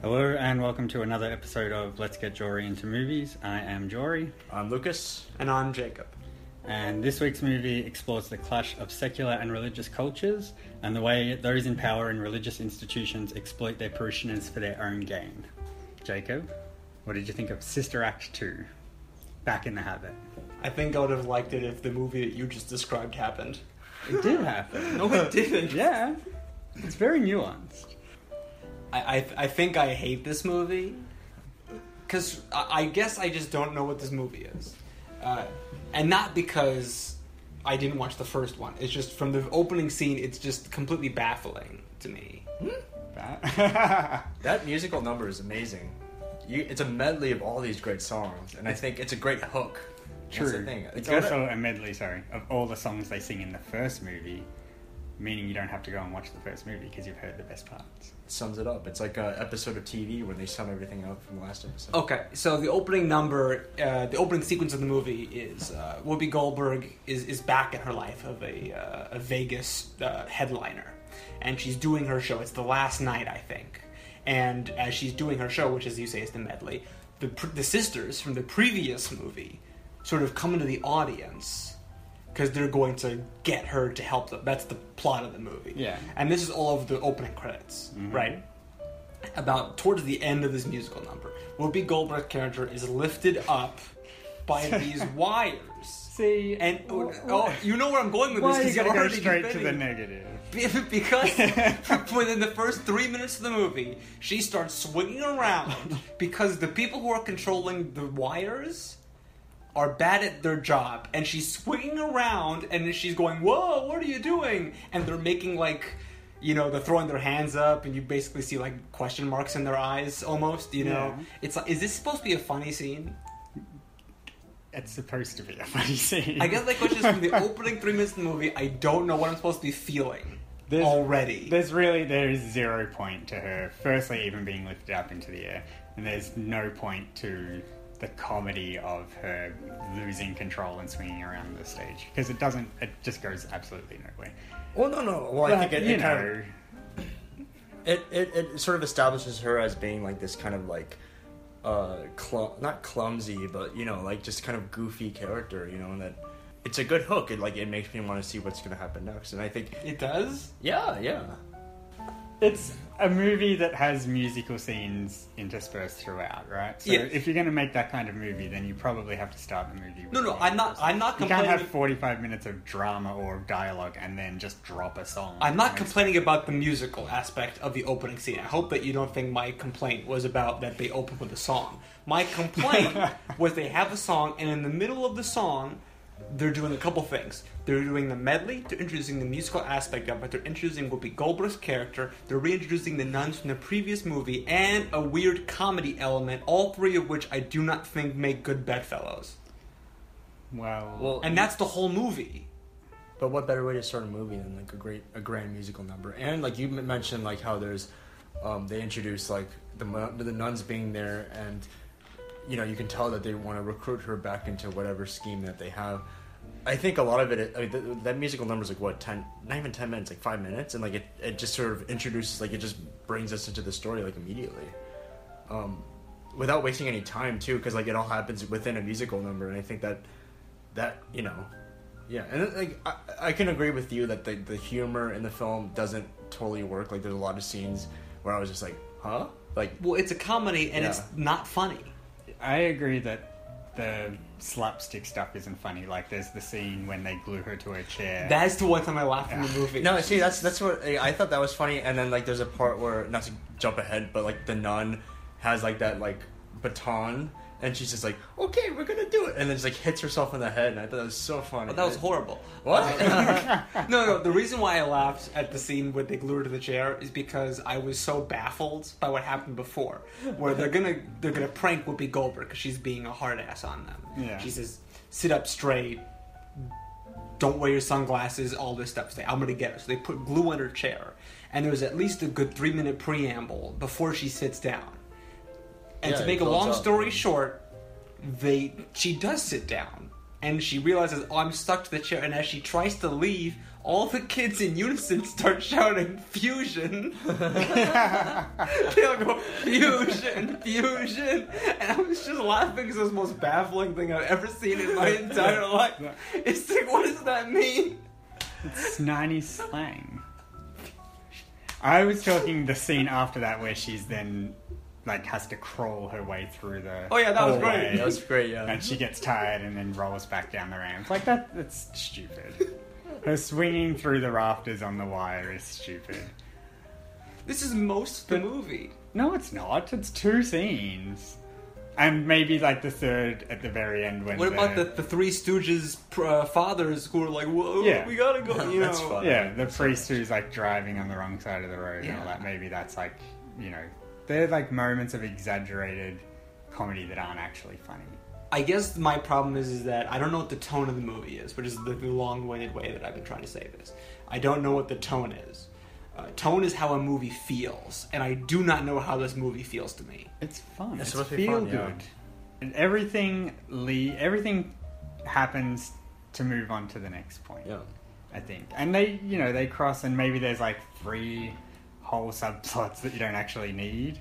Hello and welcome to another episode of Let's Get Jory Into Movies. I am Jory. I'm Lucas. And I'm Jacob. And this week's movie explores the clash of secular and religious cultures and the way those in power in religious institutions exploit their parishioners for their own gain. Jacob, what did you think of Sister Act 2? Back in the habit. I think I would have liked it if the movie that you just described happened. It did happen. No, it didn't. Yeah. It's very nuanced. I think I hate this movie, because I guess I just don't know what this movie is. And not because I didn't watch the first one. It's just from the opening scene, it's just completely baffling to me. That musical number is amazing. It's a medley of all these great songs, and I think it's a great hook. True. That's the thing. It's also a medley, of all the songs they sing in the first movie. Meaning you don't have to go and watch the first movie because you've heard the best parts. Sums it up. It's like an episode of TV where they sum everything up from the last episode. Okay, so the opening number, the opening sequence of the movie is Whoopi Goldberg is back in her life of a Vegas headliner. And she's doing her show. It's the last night, I think. And as she's doing her show, which as you say is the medley, the sisters from the previous movie sort of come into the audience, because they're going to get her to help them. That's the plot of the movie. Yeah. And this is all of the opening credits, right? About towards the end of this musical number, Whoopi Goldberg's character is lifted up by these wires. See? And you know where I'm going with this. Why are you going to go straight to the negative? Because within the first 3 minutes of the movie, she starts swinging around because the people who are controlling the wires are bad at their job, and she's swinging around, and she's going, "Whoa, what are you doing?" And they're making, they're throwing their hands up, and you basically see, question marks in their eyes, almost, Yeah. It's like, is this supposed to be a funny scene? It's supposed to be a funny scene. I guess that question is from the opening 3 minutes of the movie. I don't know what I'm supposed to be feeling already. There is 0 point to her, firstly, even being lifted up into the air, and there's no point to the comedy of her losing control and swinging around the stage, because it just goes absolutely nowhere. Well, no. Well, I think it sort of establishes her as being this kind of not clumsy, but just kind of goofy character. And that it's a good hook. It it makes me want to see what's going to happen next, and I think it does. Yeah. It's a movie that has musical scenes interspersed throughout, right? So yes. If you're going to make that kind of movie, then you probably have to start the movie with I'm not complaining. You can't have 45 minutes of drama or dialogue and then just drop a song. I'm not complaining about the musical aspect of the opening scene. I hope that you don't think my complaint was about that they open with a song. My complaint was they have a song, and in the middle of the song, they're doing a couple things. They're doing the medley, they're introducing the musical aspect of it, they're introducing Whoopi Goldberg's character, they're reintroducing the nuns from the previous movie, and a weird comedy element, all three of which I do not think make good bedfellows. Well, and that's the whole movie. But what better way to start a movie than a grand musical number? And you mentioned how there's they introduce the nuns being there, and you can tell that they want to recruit her back into whatever scheme that they have. I think a lot of it, that musical number is 10 minutes, 5 minutes, and it just sort of introduces, it just brings us into the story immediately, without wasting any time too, because it all happens within a musical number, and I think that yeah, and I can agree with you that the humor in the film doesn't totally work. There's a lot of scenes where I was just it's a comedy and it's not funny. I agree that the slapstick stuff isn't funny. There's the scene when they glue her to a chair. That's the one time I laughed in the movie. No, see, that's what I thought, that was funny. And then there's a part where, not to jump ahead, but the nun has that baton, and she's just okay, we're gonna do it, and then just hits herself in the head, and I thought that was so funny. Well, that was horrible. What? No. The reason why I laughed at the scene where they glue her to the chair is because I was so baffled by what happened before, where they're gonna prank Whoopi Goldberg because she's being a hard ass on them. Yeah. She says, "Sit up straight, don't wear your sunglasses," all this stuff. So I'm gonna get her. So they put glue on her chair, and there's at least a good 3 minute preamble before she sits down. And to make a long story short, she does sit down, and she realizes, I'm stuck to the chair, and as she tries to leave, all the kids in unison start shouting, "Fusion!" They'll go, "Fusion! Fusion!" And I was just laughing because it was the most baffling thing I've ever seen in my entire life. It's like, what does that mean? It's 90s slang. I was talking the scene after that where she's then, like, has to crawl her way through the hallway. Was great. That was great, yeah. And she gets tired and then rolls back down the ramp. Like, that's stupid. Her swinging through the rafters on the wire is stupid. This is most of the movie. No, it's not. It's two scenes. And maybe, like, the third at the very end when What about the Three Stooges fathers who are like, whoa, we gotta go, you know. That's fun. Yeah, the priest who's, like, driving on the wrong side of the road and all that. Maybe that's, like, you know, they're, like, moments of exaggerated comedy that aren't actually funny. I guess my problem is that I don't know what the tone of the movie is, which is the long-winded way that I've been trying to say this. I don't know what the tone is. Tone is how a movie feels, and I do not know how this movie feels to me. It's fun. It's supposed to be feel fun, good. And everything happens to move on to the next point. Yeah, I think. And they, you know, they cross, and maybe there's like three whole subplots that you don't actually need,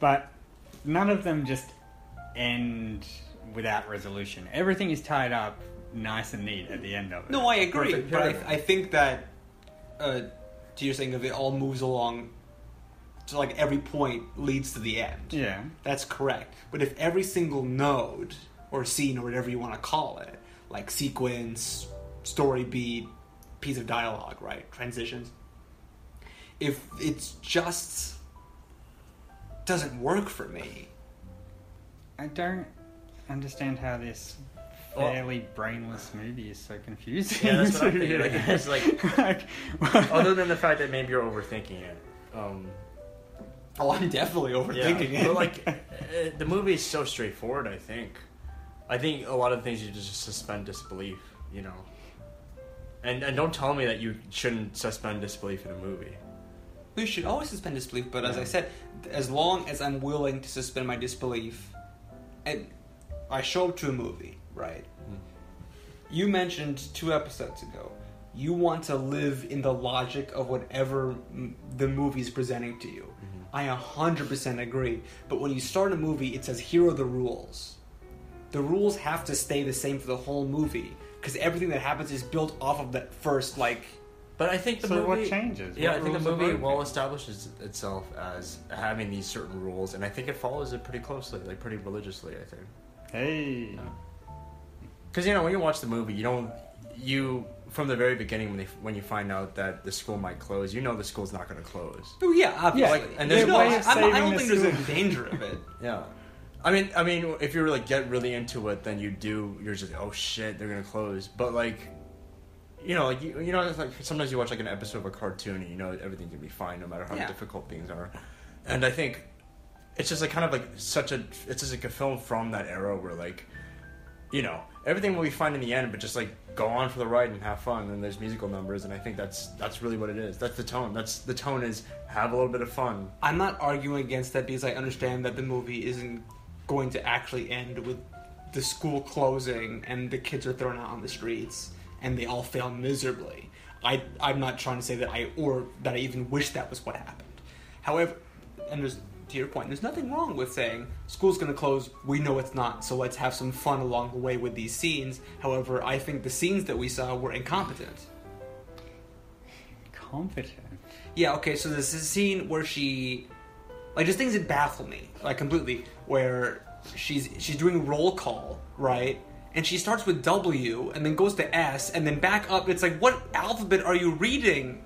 but none of them just end without resolution. Everything is tied up nice and neat at the end of it. No, I agree, but I think that to your saying of it all moves along to, like, every point leads to the end. Yeah. That's correct. But if every single node or scene or whatever you want to call it, like sequence, story beat, piece of dialogue, right? Transitions. If it's just doesn't work for me. I don't understand how this fairly brainless movie is so confusing. Yeah, that's what I'm thinking. Like, it's like other than the fact that maybe you're overthinking it. I'm definitely overthinking it. But the movie is so straightforward, I think. I think a lot of things you just suspend disbelief, you know. And don't tell me that you shouldn't suspend disbelief in a movie. You should always suspend disbelief, but as I said, as long as I'm willing to suspend my disbelief, and I show up to a movie, right? Mm. You mentioned 2 episodes ago, you want to live in the logic of whatever the movie's presenting to you. Mm-hmm. I 100% agree. But when you start a movie, it says, here are the rules. The rules have to stay the same for the whole movie, because everything that happens is built off of that first, like... But I think the movie... So what changes? Yeah, I think the movie well establishes itself as having these certain rules, and I think it follows it pretty closely, like pretty religiously, I think. Hey. Because, you know, when you watch the movie, you don't... You, from the very beginning, when you find out that the school might close, you know the school's not going to close. Oh, yeah, obviously. Yeah. Like, and there's no way of saving I don't think there's any danger of it. Yeah. I mean, if you really get really into it, then you do... You're just, oh, shit, they're going to close. But, like... You know, like you know, it's like sometimes you watch like an episode of a cartoon, and you know everything's gonna be fine, no matter how difficult things are. And I think it's just like kind of like it's just like a film from that era where, like, you know, everything will be fine in the end, but just like go on for the ride and have fun. And there's musical numbers, and I think that's really what it is. That's the tone. That's the tone is have a little bit of fun. I'm not arguing against that because I understand that the movie isn't going to actually end with the school closing and the kids are thrown out on the streets. And they all fail miserably. I'm not trying to say that I even wish that was what happened. However, and to your point, there's nothing wrong with saying school's going to close. We know it's not, so let's have some fun along the way with these scenes. However, I think the scenes that we saw were incompetent. Incompetent. Yeah. Okay. So there's a scene where she, like, just things that baffle me, like, completely. Where she's doing roll call, right? And she starts with W, and then goes to S, and then back up. It's like, what alphabet are you reading?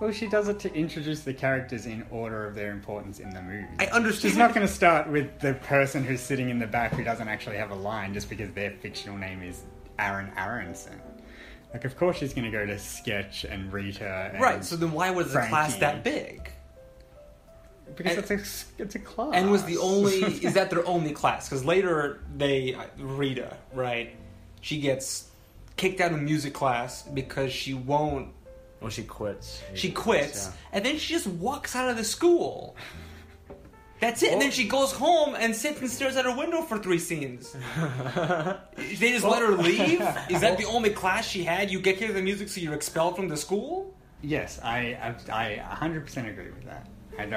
Well, she does it to introduce the characters in order of their importance in the movie. I understand. She's not going to start with the person who's sitting in the back who doesn't actually have a line just because their fictional name is Aaron Aronson. Like, of course she's going to go to Sketch and Rita and Right, so then why was the class that big? Because it's a class. And was the only... Is that their only class? Because later Rita, right? She gets kicked out of music class because she won't... Well, she quits. She quits, and then she just walks out of the school. That's it. And then she goes home and sits and stares at her window for three scenes. They just let her leave? Is that the only class she had? You get here to the music, so you're expelled from the school? Yes, I 100% agree with that. I'm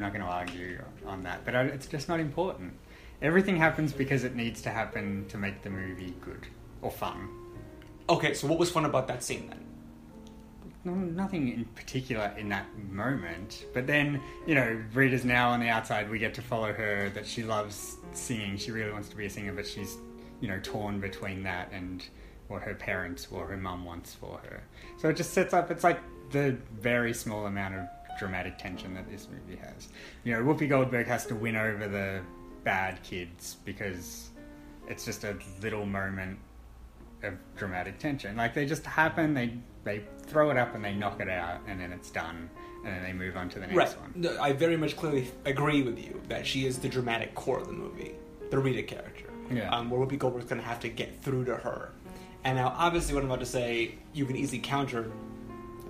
not going to argue on that. But it's just not important. Everything happens because it needs to happen to make the movie good or fun. Okay, so what was fun about that scene then? Nothing in particular in that moment, but then, you know, Rita's now on the outside. We get to follow her, that she loves singing. She really wants to be a singer, but she's, you know, torn between that and what her parents or her mum wants for her. So it just sets up, it's like the very small amount of dramatic tension that this movie has. You know, Whoopi Goldberg has to win over the bad kids because it's just a little moment of dramatic tension. Like, they just happen, they throw it up and they knock it out, and then it's done, and then they move on to the next one. No, I very much clearly agree with you that she is the dramatic core of the movie, the Rita character, where Whoopi Goldberg's going to have to get through to her. And now, obviously, what I'm about to say, you can easily counter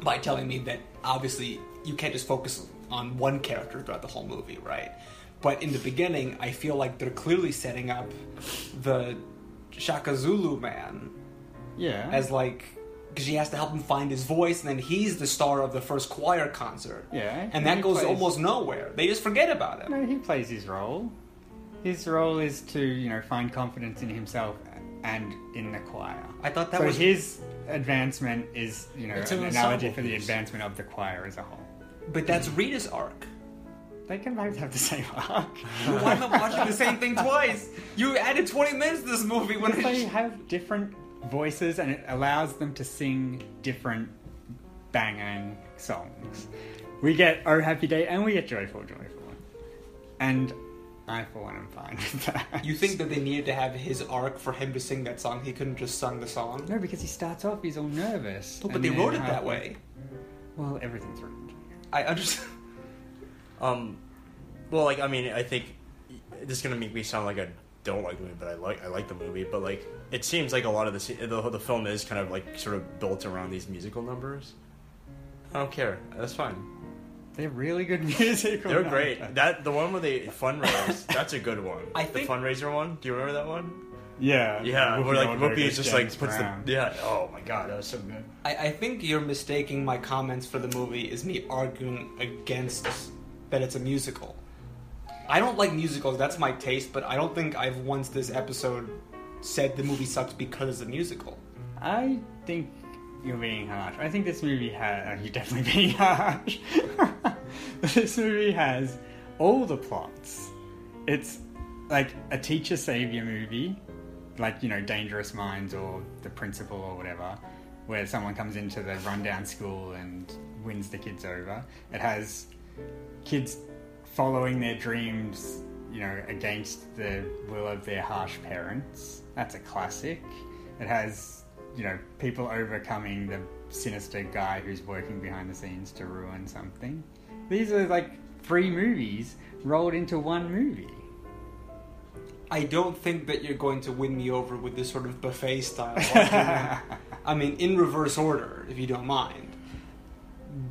by telling me that, obviously, you can't just focus on one character throughout the whole movie, right? But in the beginning, I feel like they're clearly setting up the Shaka Zulu man as, like, because she has to help him find his voice, and then he's the star of the first choir concert. Yeah. And that goes almost nowhere. They just forget about him. No, he plays his role. His role is to, you know, find confidence in himself and in the choir. I thought that was... So his advancement is, you know, an analogy for the advancement of the choir as a whole. But that's Rita's arc. They can both have the same arc. Why am I watching the same thing twice? You added 20 minutes to this movie. When they have different voices, and it allows them to sing different banging songs. We get Oh Happy Day and we get Joyful. And I, for one, am fine with that. You think that they needed to have his arc for him to sing that song? He couldn't just sing the song? No, because he starts off, he's all nervous. Oh, but they wrote it that way. Well, everything's written. I understand. Well, like, I mean, I think this is going to make me sound like I don't like the movie, but I like the movie. But, like, it seems like a lot of the film is kind of, like, sort of built around these musical numbers. I don't care. That's fine. They're really good musical numbers. They're great. The one where they fundraise, that's a good one. The fundraiser one, do you remember that one? Yeah. Yeah, where, like, Whoopi is just, like, puts the... Yeah, oh, my God, that was so good. I think you're mistaking my comments for the movie is me arguing against... that it's a musical. I don't like musicals, that's my taste, but I don't think I've once this episode said the movie sucks because it's a musical. I think you're being harsh. I think this movie has... You're definitely being harsh. This movie has all the plots. It's like a teacher savior movie, like, you know, Dangerous Minds or The Principal or whatever, where someone comes into the rundown school and wins the kids over. It has... kids following their dreams, you know, against the will of their harsh parents. That's a classic. It has, you know, people overcoming the sinister guy who's working behind the scenes to ruin something. These are like three movies rolled into one movie. I don't think that you're going to win me over with this sort of buffet style argument. I mean, in reverse order, if you don't mind.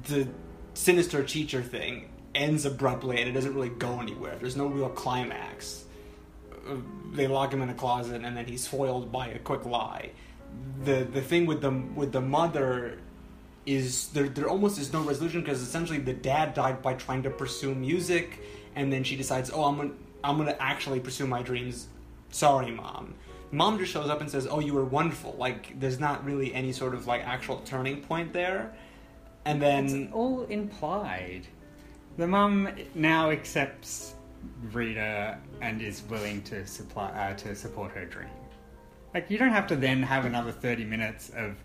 The sinister teacher thing ends abruptly and it doesn't really go anywhere. There's no real climax. They lock him in a closet and then he's foiled by a quick lie. The thing with the mother is there almost is no resolution, because essentially the dad died by trying to pursue music, and then she decides, oh, I'm gonna actually pursue my dreams. Sorry, Mom. Mom just shows up and says, oh, you were wonderful. Like, there's not really any sort of, like, actual turning point there. And then... It's all implied. The mum now accepts Rita and is willing to support her dream. Like, you don't have to then have another 30 minutes of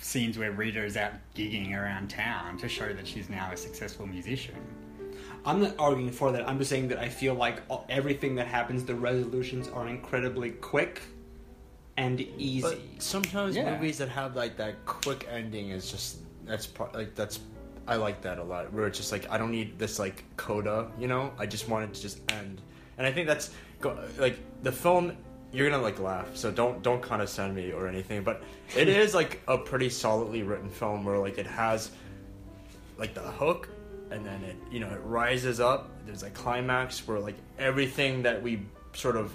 scenes where Rita is out gigging around town to show that she's now a successful musician. I'm not arguing for that. I'm just saying that I feel like everything that happens, the resolutions are incredibly quick and easy. But sometimes movies that have, like, that quick ending is just... I like that a lot, where it's just like, I don't need this, like, coda, you know, I just want it to just end. And I think that's like the film. You're gonna, like, laugh, so don't condescend me or anything, but it is, like, a pretty solidly written film where, like, it has, like, the hook, and then it, you know, it rises up there's a climax where like everything that we sort of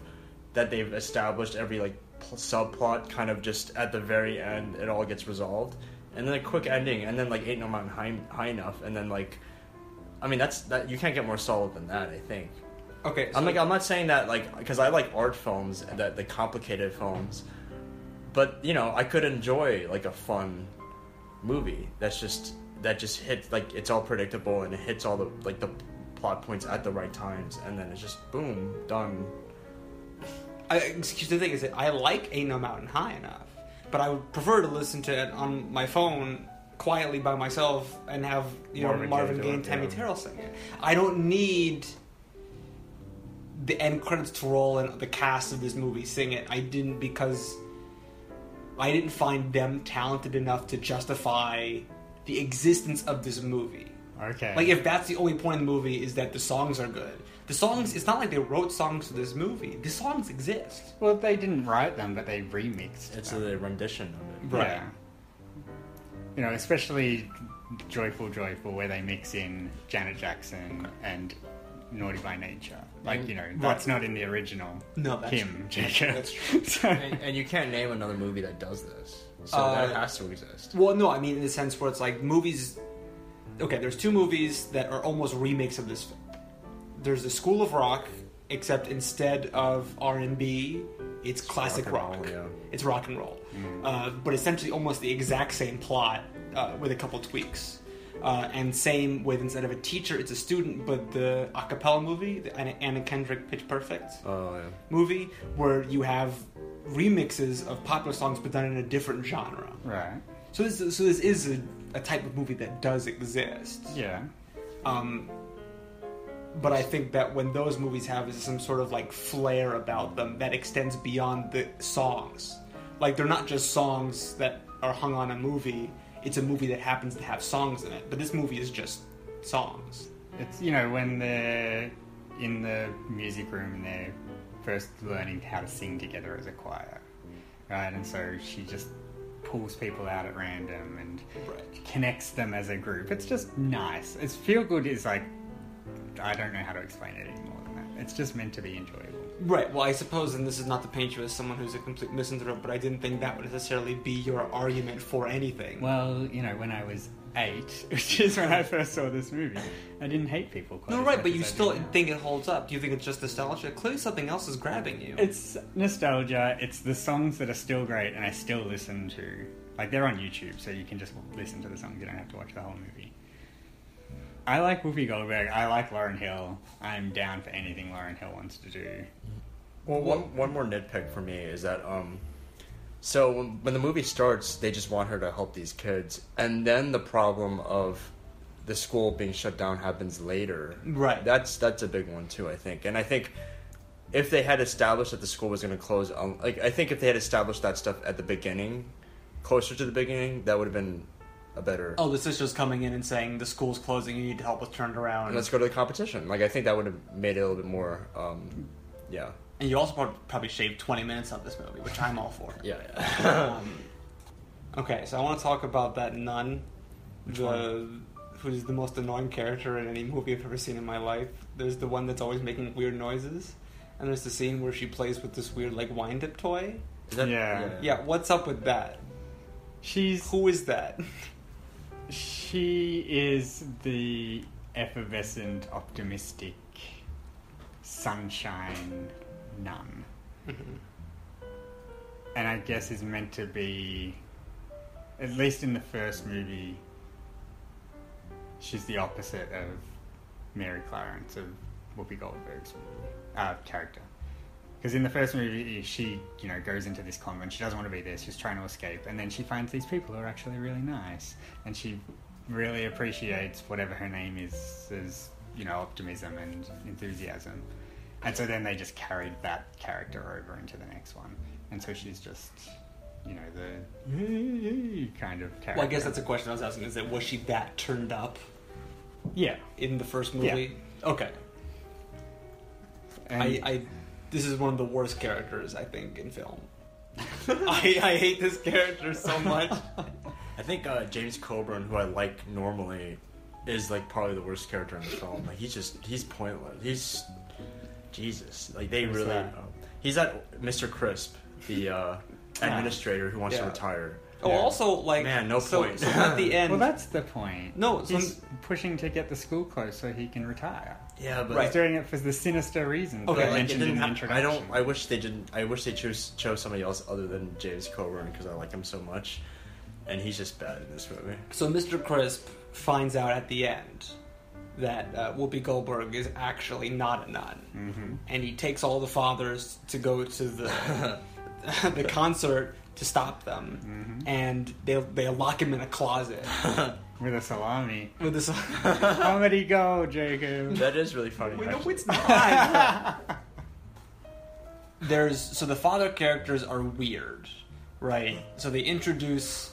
that they've established, every like subplot kind of just at the very end it all gets resolved, and then a quick ending, and then like Ain't No Mountain High Enough, and then like I mean that's that you can't get more solid than that, I think. Okay, so I'm not saying that like because I like art films and that the complicated films, but you know I could enjoy like a fun movie that just hits like it's all predictable and it hits all the like the plot points at the right times, and then it's just boom done. The thing is that I like Ain't No Mountain High Enough, but I would prefer to listen to it on my phone quietly by myself and have Marvin Gaye and Tammy Terrell sing it. I don't need the end credits to roll and the cast of this movie sing it. Because I didn't find them talented enough to justify the existence of this movie. Okay. Like, if that's the only point in the movie is that the songs are good. The songs, it's not like they wrote songs for this movie. The songs exist. Well, they didn't write them, but they remixed them. It's a rendition of it. Right. Yeah. You know, especially Joyful Joyful, where they mix in Janet Jackson and Naughty by Nature. Like, you know, that's not in the original. No, that's Kim, true. Jacob. That's true. So, and you can't name another movie that does this. So that has to exist. Well, no, I mean, in the sense where it's like movies... Okay, there's two movies that are almost remakes of this film. There's the School of Rock, except instead of R&B, it's classic rock. Yeah. It's rock and roll. Mm. But essentially almost the exact same plot with a couple tweaks. And same with instead of a teacher, it's a student, but the a cappella movie, the Anna Kendrick Pitch Perfect movie, where you have remixes of popular songs but done in a different genre. Right. So this is a type of movie that does exist. Yeah. But I think that when those movies have some sort of like flair about them that extends beyond the songs. Like they're not just songs that are hung on a movie, it's a movie that happens to have songs in it. But this movie is just songs. It's, you know, when they're in the music room and they're first learning how to sing together as a choir. Right? And so she just pulls people out at random and connects them as a group. It's just nice. It's feel good is like I don't know how to explain it any more than that. It's just meant to be enjoyable. Right, well I suppose, and this is not to paint you as someone who's a complete misanthrope, but I didn't think that would necessarily be your argument for anything. Well, you know, when I was 8, which is when I first saw this movie, I didn't hate people quite as much. No, right, but you still think it holds up. Do you think it's just nostalgia? Clearly something else is grabbing you. It's nostalgia, it's the songs that are still great and I still listen to. Like, they're on YouTube, so you can just listen to the songs, you don't have to watch the whole movie. I like Whoopi Goldberg. I like Lauryn Hill. I'm down for anything Lauryn Hill wants to do. Well, one more nitpick for me is that, so when the movie starts, they just want her to help these kids, and then the problem of the school being shut down happens later. Right. That's a big one too, I think. And I think if they had established that the school was going to close, I think if they had established that stuff at the beginning, closer to the beginning, that would have been. The sister's coming in and saying the school's closing, you need help with turnaround. And let's go to the competition. Like, I think that would have made it a little bit more, yeah. And you also probably shaved 20 minutes of this movie, which I'm all for. Yeah. Okay, so I want to talk about that nun, who's the most annoying character in any movie I've ever seen in my life. There's the one that's always making weird noises, and there's the scene where she plays with this weird, like, wind-up toy. Yeah, what's up with that? Who is that? She is the effervescent, optimistic, sunshine nun. Mm-hmm. And I guess is meant to be, at least in the first movie, she's the opposite of Mary Clarence, of Whoopi Goldberg's character. Because in the first movie, she, you know, goes into this convent. She doesn't want to be there. She's trying to escape. And then she finds these people who are actually really nice. And she really appreciates whatever her name is, as, you know, optimism and enthusiasm. And so then they just carried that character over into the next one. And so she's just, you know, the kind of character. Well, I guess that's a question I was asking. Is that was she that turned up? Yeah. In the first movie? Yeah. Okay. And this is one of the worst characters, I think, in film. I hate this character so much. I think James Coburn, who I like normally, is like probably the worst character in the film. Like he's pointless. He's Jesus. Like they really. He's that Mr. Crisp, the administrator who wants to retire. Oh, yeah. Also, like... Man, no point. So at the end... Well, that's the point. No, he's pushing to get the school closed so he can retire. Yeah, but... Right. He's doing it for the sinister reasons that I mentioned in the introduction. I wish they didn't... I wish they chose somebody else other than James Coburn, because I like him so much. And he's just bad in this movie. So Mr. Crisp finds out at the end that Whoopi Goldberg is actually not a nun. Mm-hmm. And he takes all the fathers to go to the the concert... to stop them, and they lock him in a closet with a salami. With a salami. Comedy go, Jacob. That is really funny. Wait, no, it's not. So the father characters are weird, right? So they introduce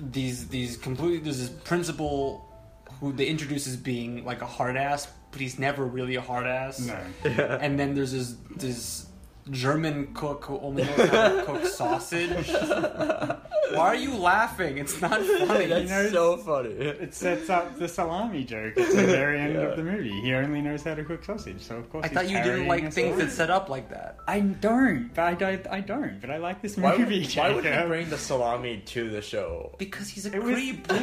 these completely. There's this principal who they introduce as being like a hard ass, but he's never really a hard ass. No. Yeah. And then there's this German cook who only knows how to cook sausage. Why are you laughing? It's not funny. That's so funny. It sets up the salami joke at the very end of the movie. He only knows how to cook sausage, so of course. I thought you didn't like things that set up like that. I don't. But I like this movie. Why would he bring the salami to the show? Because he's a creep. He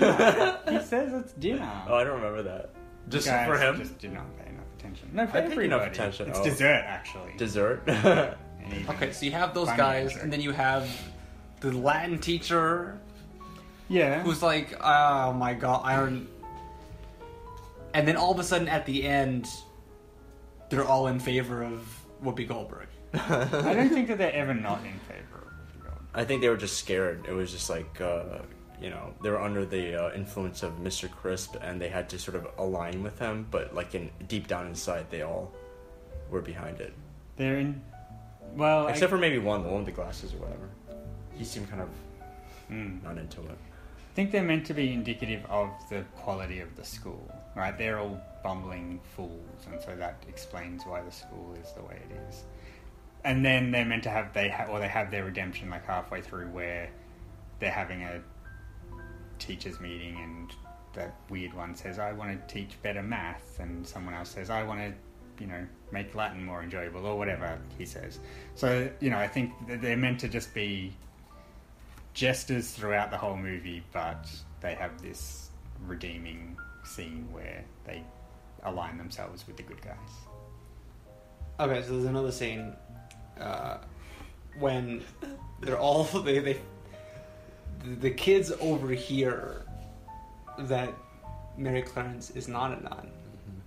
says it's dinner. Oh, I don't remember that. Just for him. Just did not pay enough attention. No, for everybody. Enough attention. It's dessert, actually. Dessert. Okay, so you have those guys, dessert. And then you have the Latin teacher. Yeah. Who's like, oh my god, I don't. And then all of a sudden, at the end, they're all in favor of Whoopi Goldberg. I don't think that they're ever not in favor of Whoopi Goldberg. I think they were just scared. It was just like. You know, they were under the influence of Mr. Crisp, and they had to sort of align with him. But like deep down inside, they all were behind it. They're in, well, except for maybe one with the glasses or whatever. He seemed kind of not into it. I think they're meant to be indicative of the quality of the school, right? They're all bumbling fools, and so that explains why the school is the way it is. And then they're meant to have they have their redemption like halfway through, where they're having a teachers meeting, and that weird one says, I want to teach better math, and someone else says, I want to, you know, make Latin more enjoyable, or whatever he says. So, you know, I think that they're meant to just be jesters throughout the whole movie, but they have this redeeming scene where they align themselves with the good guys. Okay, so there's another scene when they're all the kids overhear that Mary Clarence is not a nun.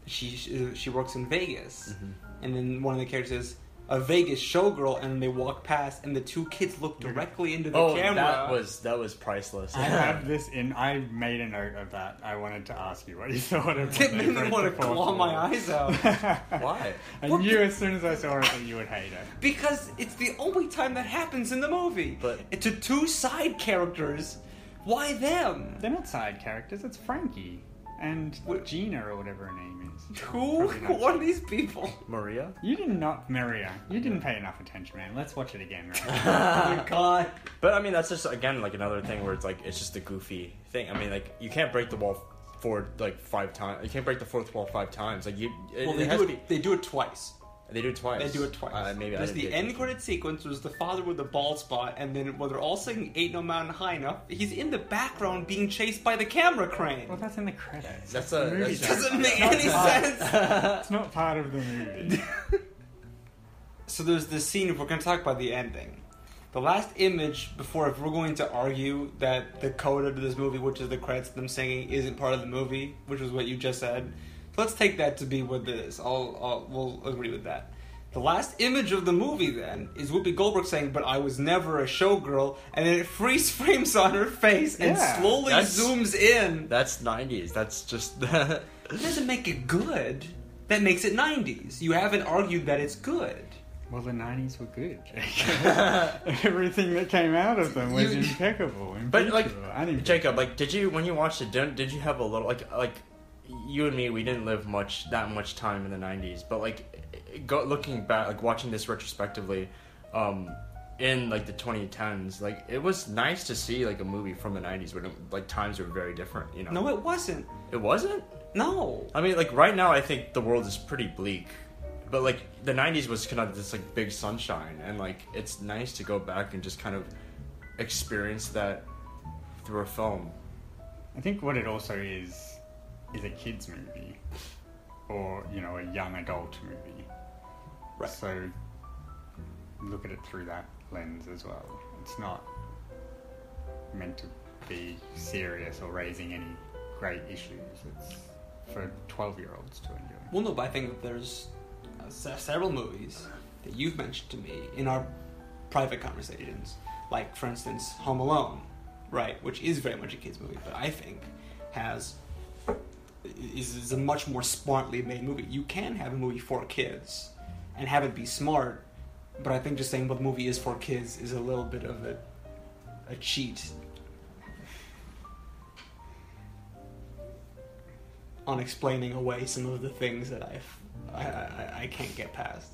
Mm-hmm. She works in Vegas. Mm-hmm. And then one of the characters says, a Vegas showgirl, and they walk past, and the two kids look directly into the camera. That was priceless. I have this in. I made a note of that. I wanted to ask you what you thought of it. Didn't want to claw my eyes out. Why? I knew as soon as I saw it that you would hate it. Because it's the only time that happens in the movie. But to two side characters, why them? They're not side characters. It's Frankie and Gina or whatever her name is. Who are these people? Maria? You didn't pay enough attention, man. Let's watch it again, right? Oh my god. But I mean, that's just, again, like another thing where it's like, it's just a goofy thing. I mean, like, you can't break the wall five times. You can't break the fourth wall five times. Like, they do it twice. Maybe there's the end credit sequence, was the father with the bald spot, and then when they're all singing "Ain't No Mountain High Enough," he's in the background being chased by the camera crane. Well, that's in the credits. It doesn't make any sense. It's not part of the movie. So there's this scene. If we're going to talk about the ending, the last image before, if we're going to argue that the coda to this movie, which is the credits, them singing, isn't part of the movie, which is what you just said. Let's take that to be what it is. We'll agree with that. The last image of the movie, then, is Whoopi Goldberg saying, but I was never a showgirl, and then it freeze frames on her face and slowly zooms in. That's 90s. That's just... That doesn't make it good. That makes it 90s. You haven't argued that it's good. Well, the 90s were good. Everything that came out of them was impeccable. But, like, Jacob, like, when you watched it, did you have a little, like... You and me, we didn't live that much time in the 90s, but like, looking back, like watching this retrospectively, in like the 2010s, like it was nice to see like a movie from the 90s when it, like times were very different, you know. No, it wasn't. It wasn't? No. I mean, like right now I think the world is pretty bleak. But like the 90s was kind of this like big sunshine, and like it's nice to go back and just kind of experience that through a film. I think what it also is a kids movie or, you know, a young adult movie. Right. So look at it through that lens as well. It's not meant to be serious or raising any great issues. It's for 12-year-olds to enjoy. Well, no, but I think that there's several movies that you've mentioned to me in our private conversations, like, for instance, Home Alone, right, which is very much a kid's movie, but I think is a much more smartly made movie. You can have a movie for kids and have it be smart, but I think just saying what the movie is for kids is a little bit of a cheat. On explaining away some of the things that I can't get past.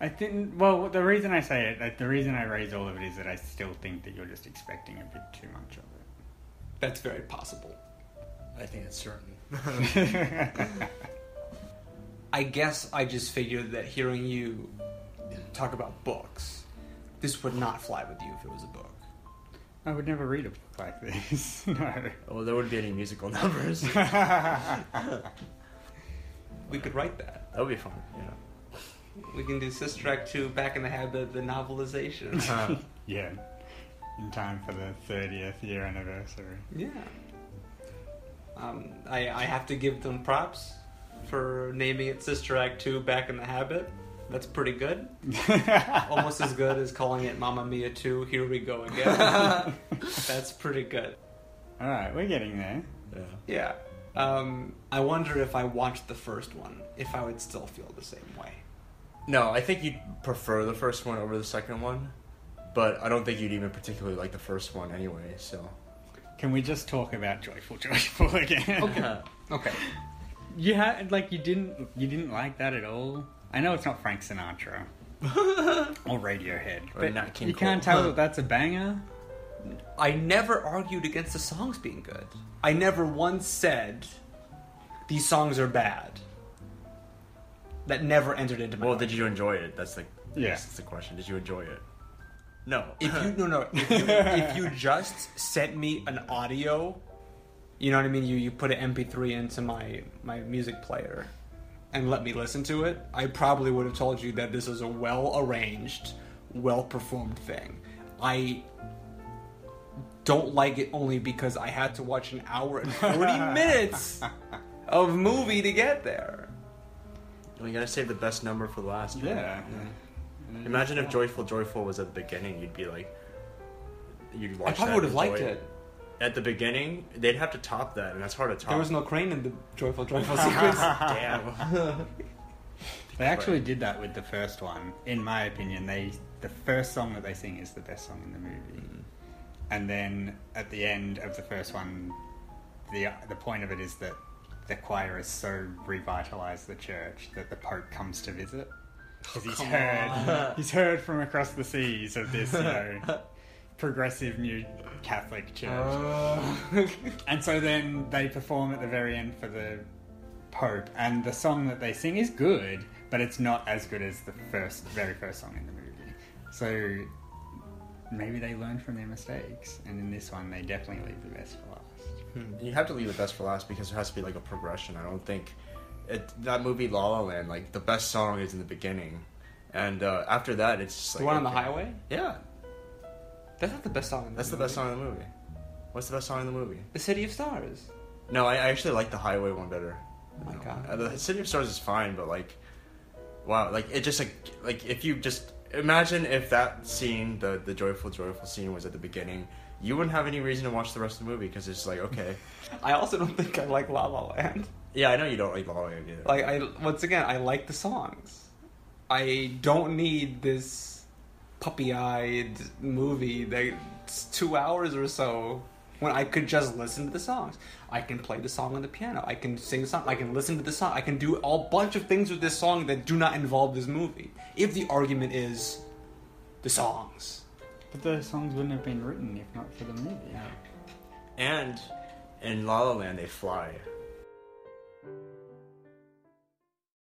I think, well, the reason I say it, like, the reason I raise all of it is that I still think that you're just expecting a bit too much of it. That's very possible. I think it's certain. I guess I just figured that hearing you talk about books, this would not fly with you if it was a book. I would never read a book like this. No. Well, there wouldn't be any musical numbers. We could write that. That would be fun, yeah. We can do Sister Act 2, Back in the Habit, the novelization. Yeah. In time for the 30th year anniversary. Yeah. I have to give them props for naming it Sister Act 2, Back in the Habit. That's pretty good. Almost as good as calling it Mamma Mia 2, Here We Go Again. That's pretty good. Alright, we're getting there. Yeah. I wonder if I watched the first one, if I would still feel the same way. No, I think you'd prefer the first one over the second one, but I don't think you'd even particularly like the first one anyway, so... Can we just talk about Joyful again? Okay. You had, like, you didn't like that at all? I know it's not Frank Sinatra or Radiohead, but you can't tell that that's a banger. I never argued against the songs being good. I never once said these songs are bad. That never entered into my mind. Well, did you enjoy it? That's like, yes, that's the question. Did you enjoy it? No. If you just sent me an audio, you know what I mean. You put an MP3 into my music player and let me listen to it, I probably would have told you that this is a well-arranged, well-performed thing. I don't like it only because I had to watch an hour and 40 minutes of movie to get there. We gotta save the best number for last. Yeah. Imagine if Joyful was at the beginning. You'd be like... You'd watch that. I probably would have liked it. At the beginning, they'd have to top that, and that's hard to top. There was no crane in the Joyful sequence. Damn. They actually did that with the first one. In my opinion, the first song that they sing is the best song in the movie. Mm. And then at the end of the first one, the point of it is that the choir has so revitalized the church that the Pope comes to visit. Because he's heard from across the seas of this, you know... progressive new Catholic church. And so then they perform at the very end for the Pope, and the song that they sing is good, but it's not as good as the very first song in the movie. So maybe they learned from their mistakes, and in this one they definitely leave the best for last. You have to leave the best for last because there has to be like a progression. I don't think that movie La La Land, like the best song is in the beginning, and after that it's just like the one on the highway? Yeah. That's not the best song in the movie. That's the best song in the movie. What's the best song in the movie? The City of Stars. No, I actually like the Highway one better. Oh my god. The City of Stars is fine, but like... Wow, like, it just like if you just... Imagine if that scene, the joyful scene was at the beginning, you wouldn't have any reason to watch the rest of the movie, because it's like, okay. I also don't think I like La La Land. Yeah, I know you don't like La La Land either. Like, once again, I like the songs. I don't need this... puppy-eyed movie that's 2 hours or so when I could just listen to the songs. I can play the song on the piano. I can sing the song. I can listen to the song. I can do a bunch of things with this song that do not involve this movie. If the argument is the songs. But those songs wouldn't have been written if not for the movie. Yeah. And in La La Land, they fly.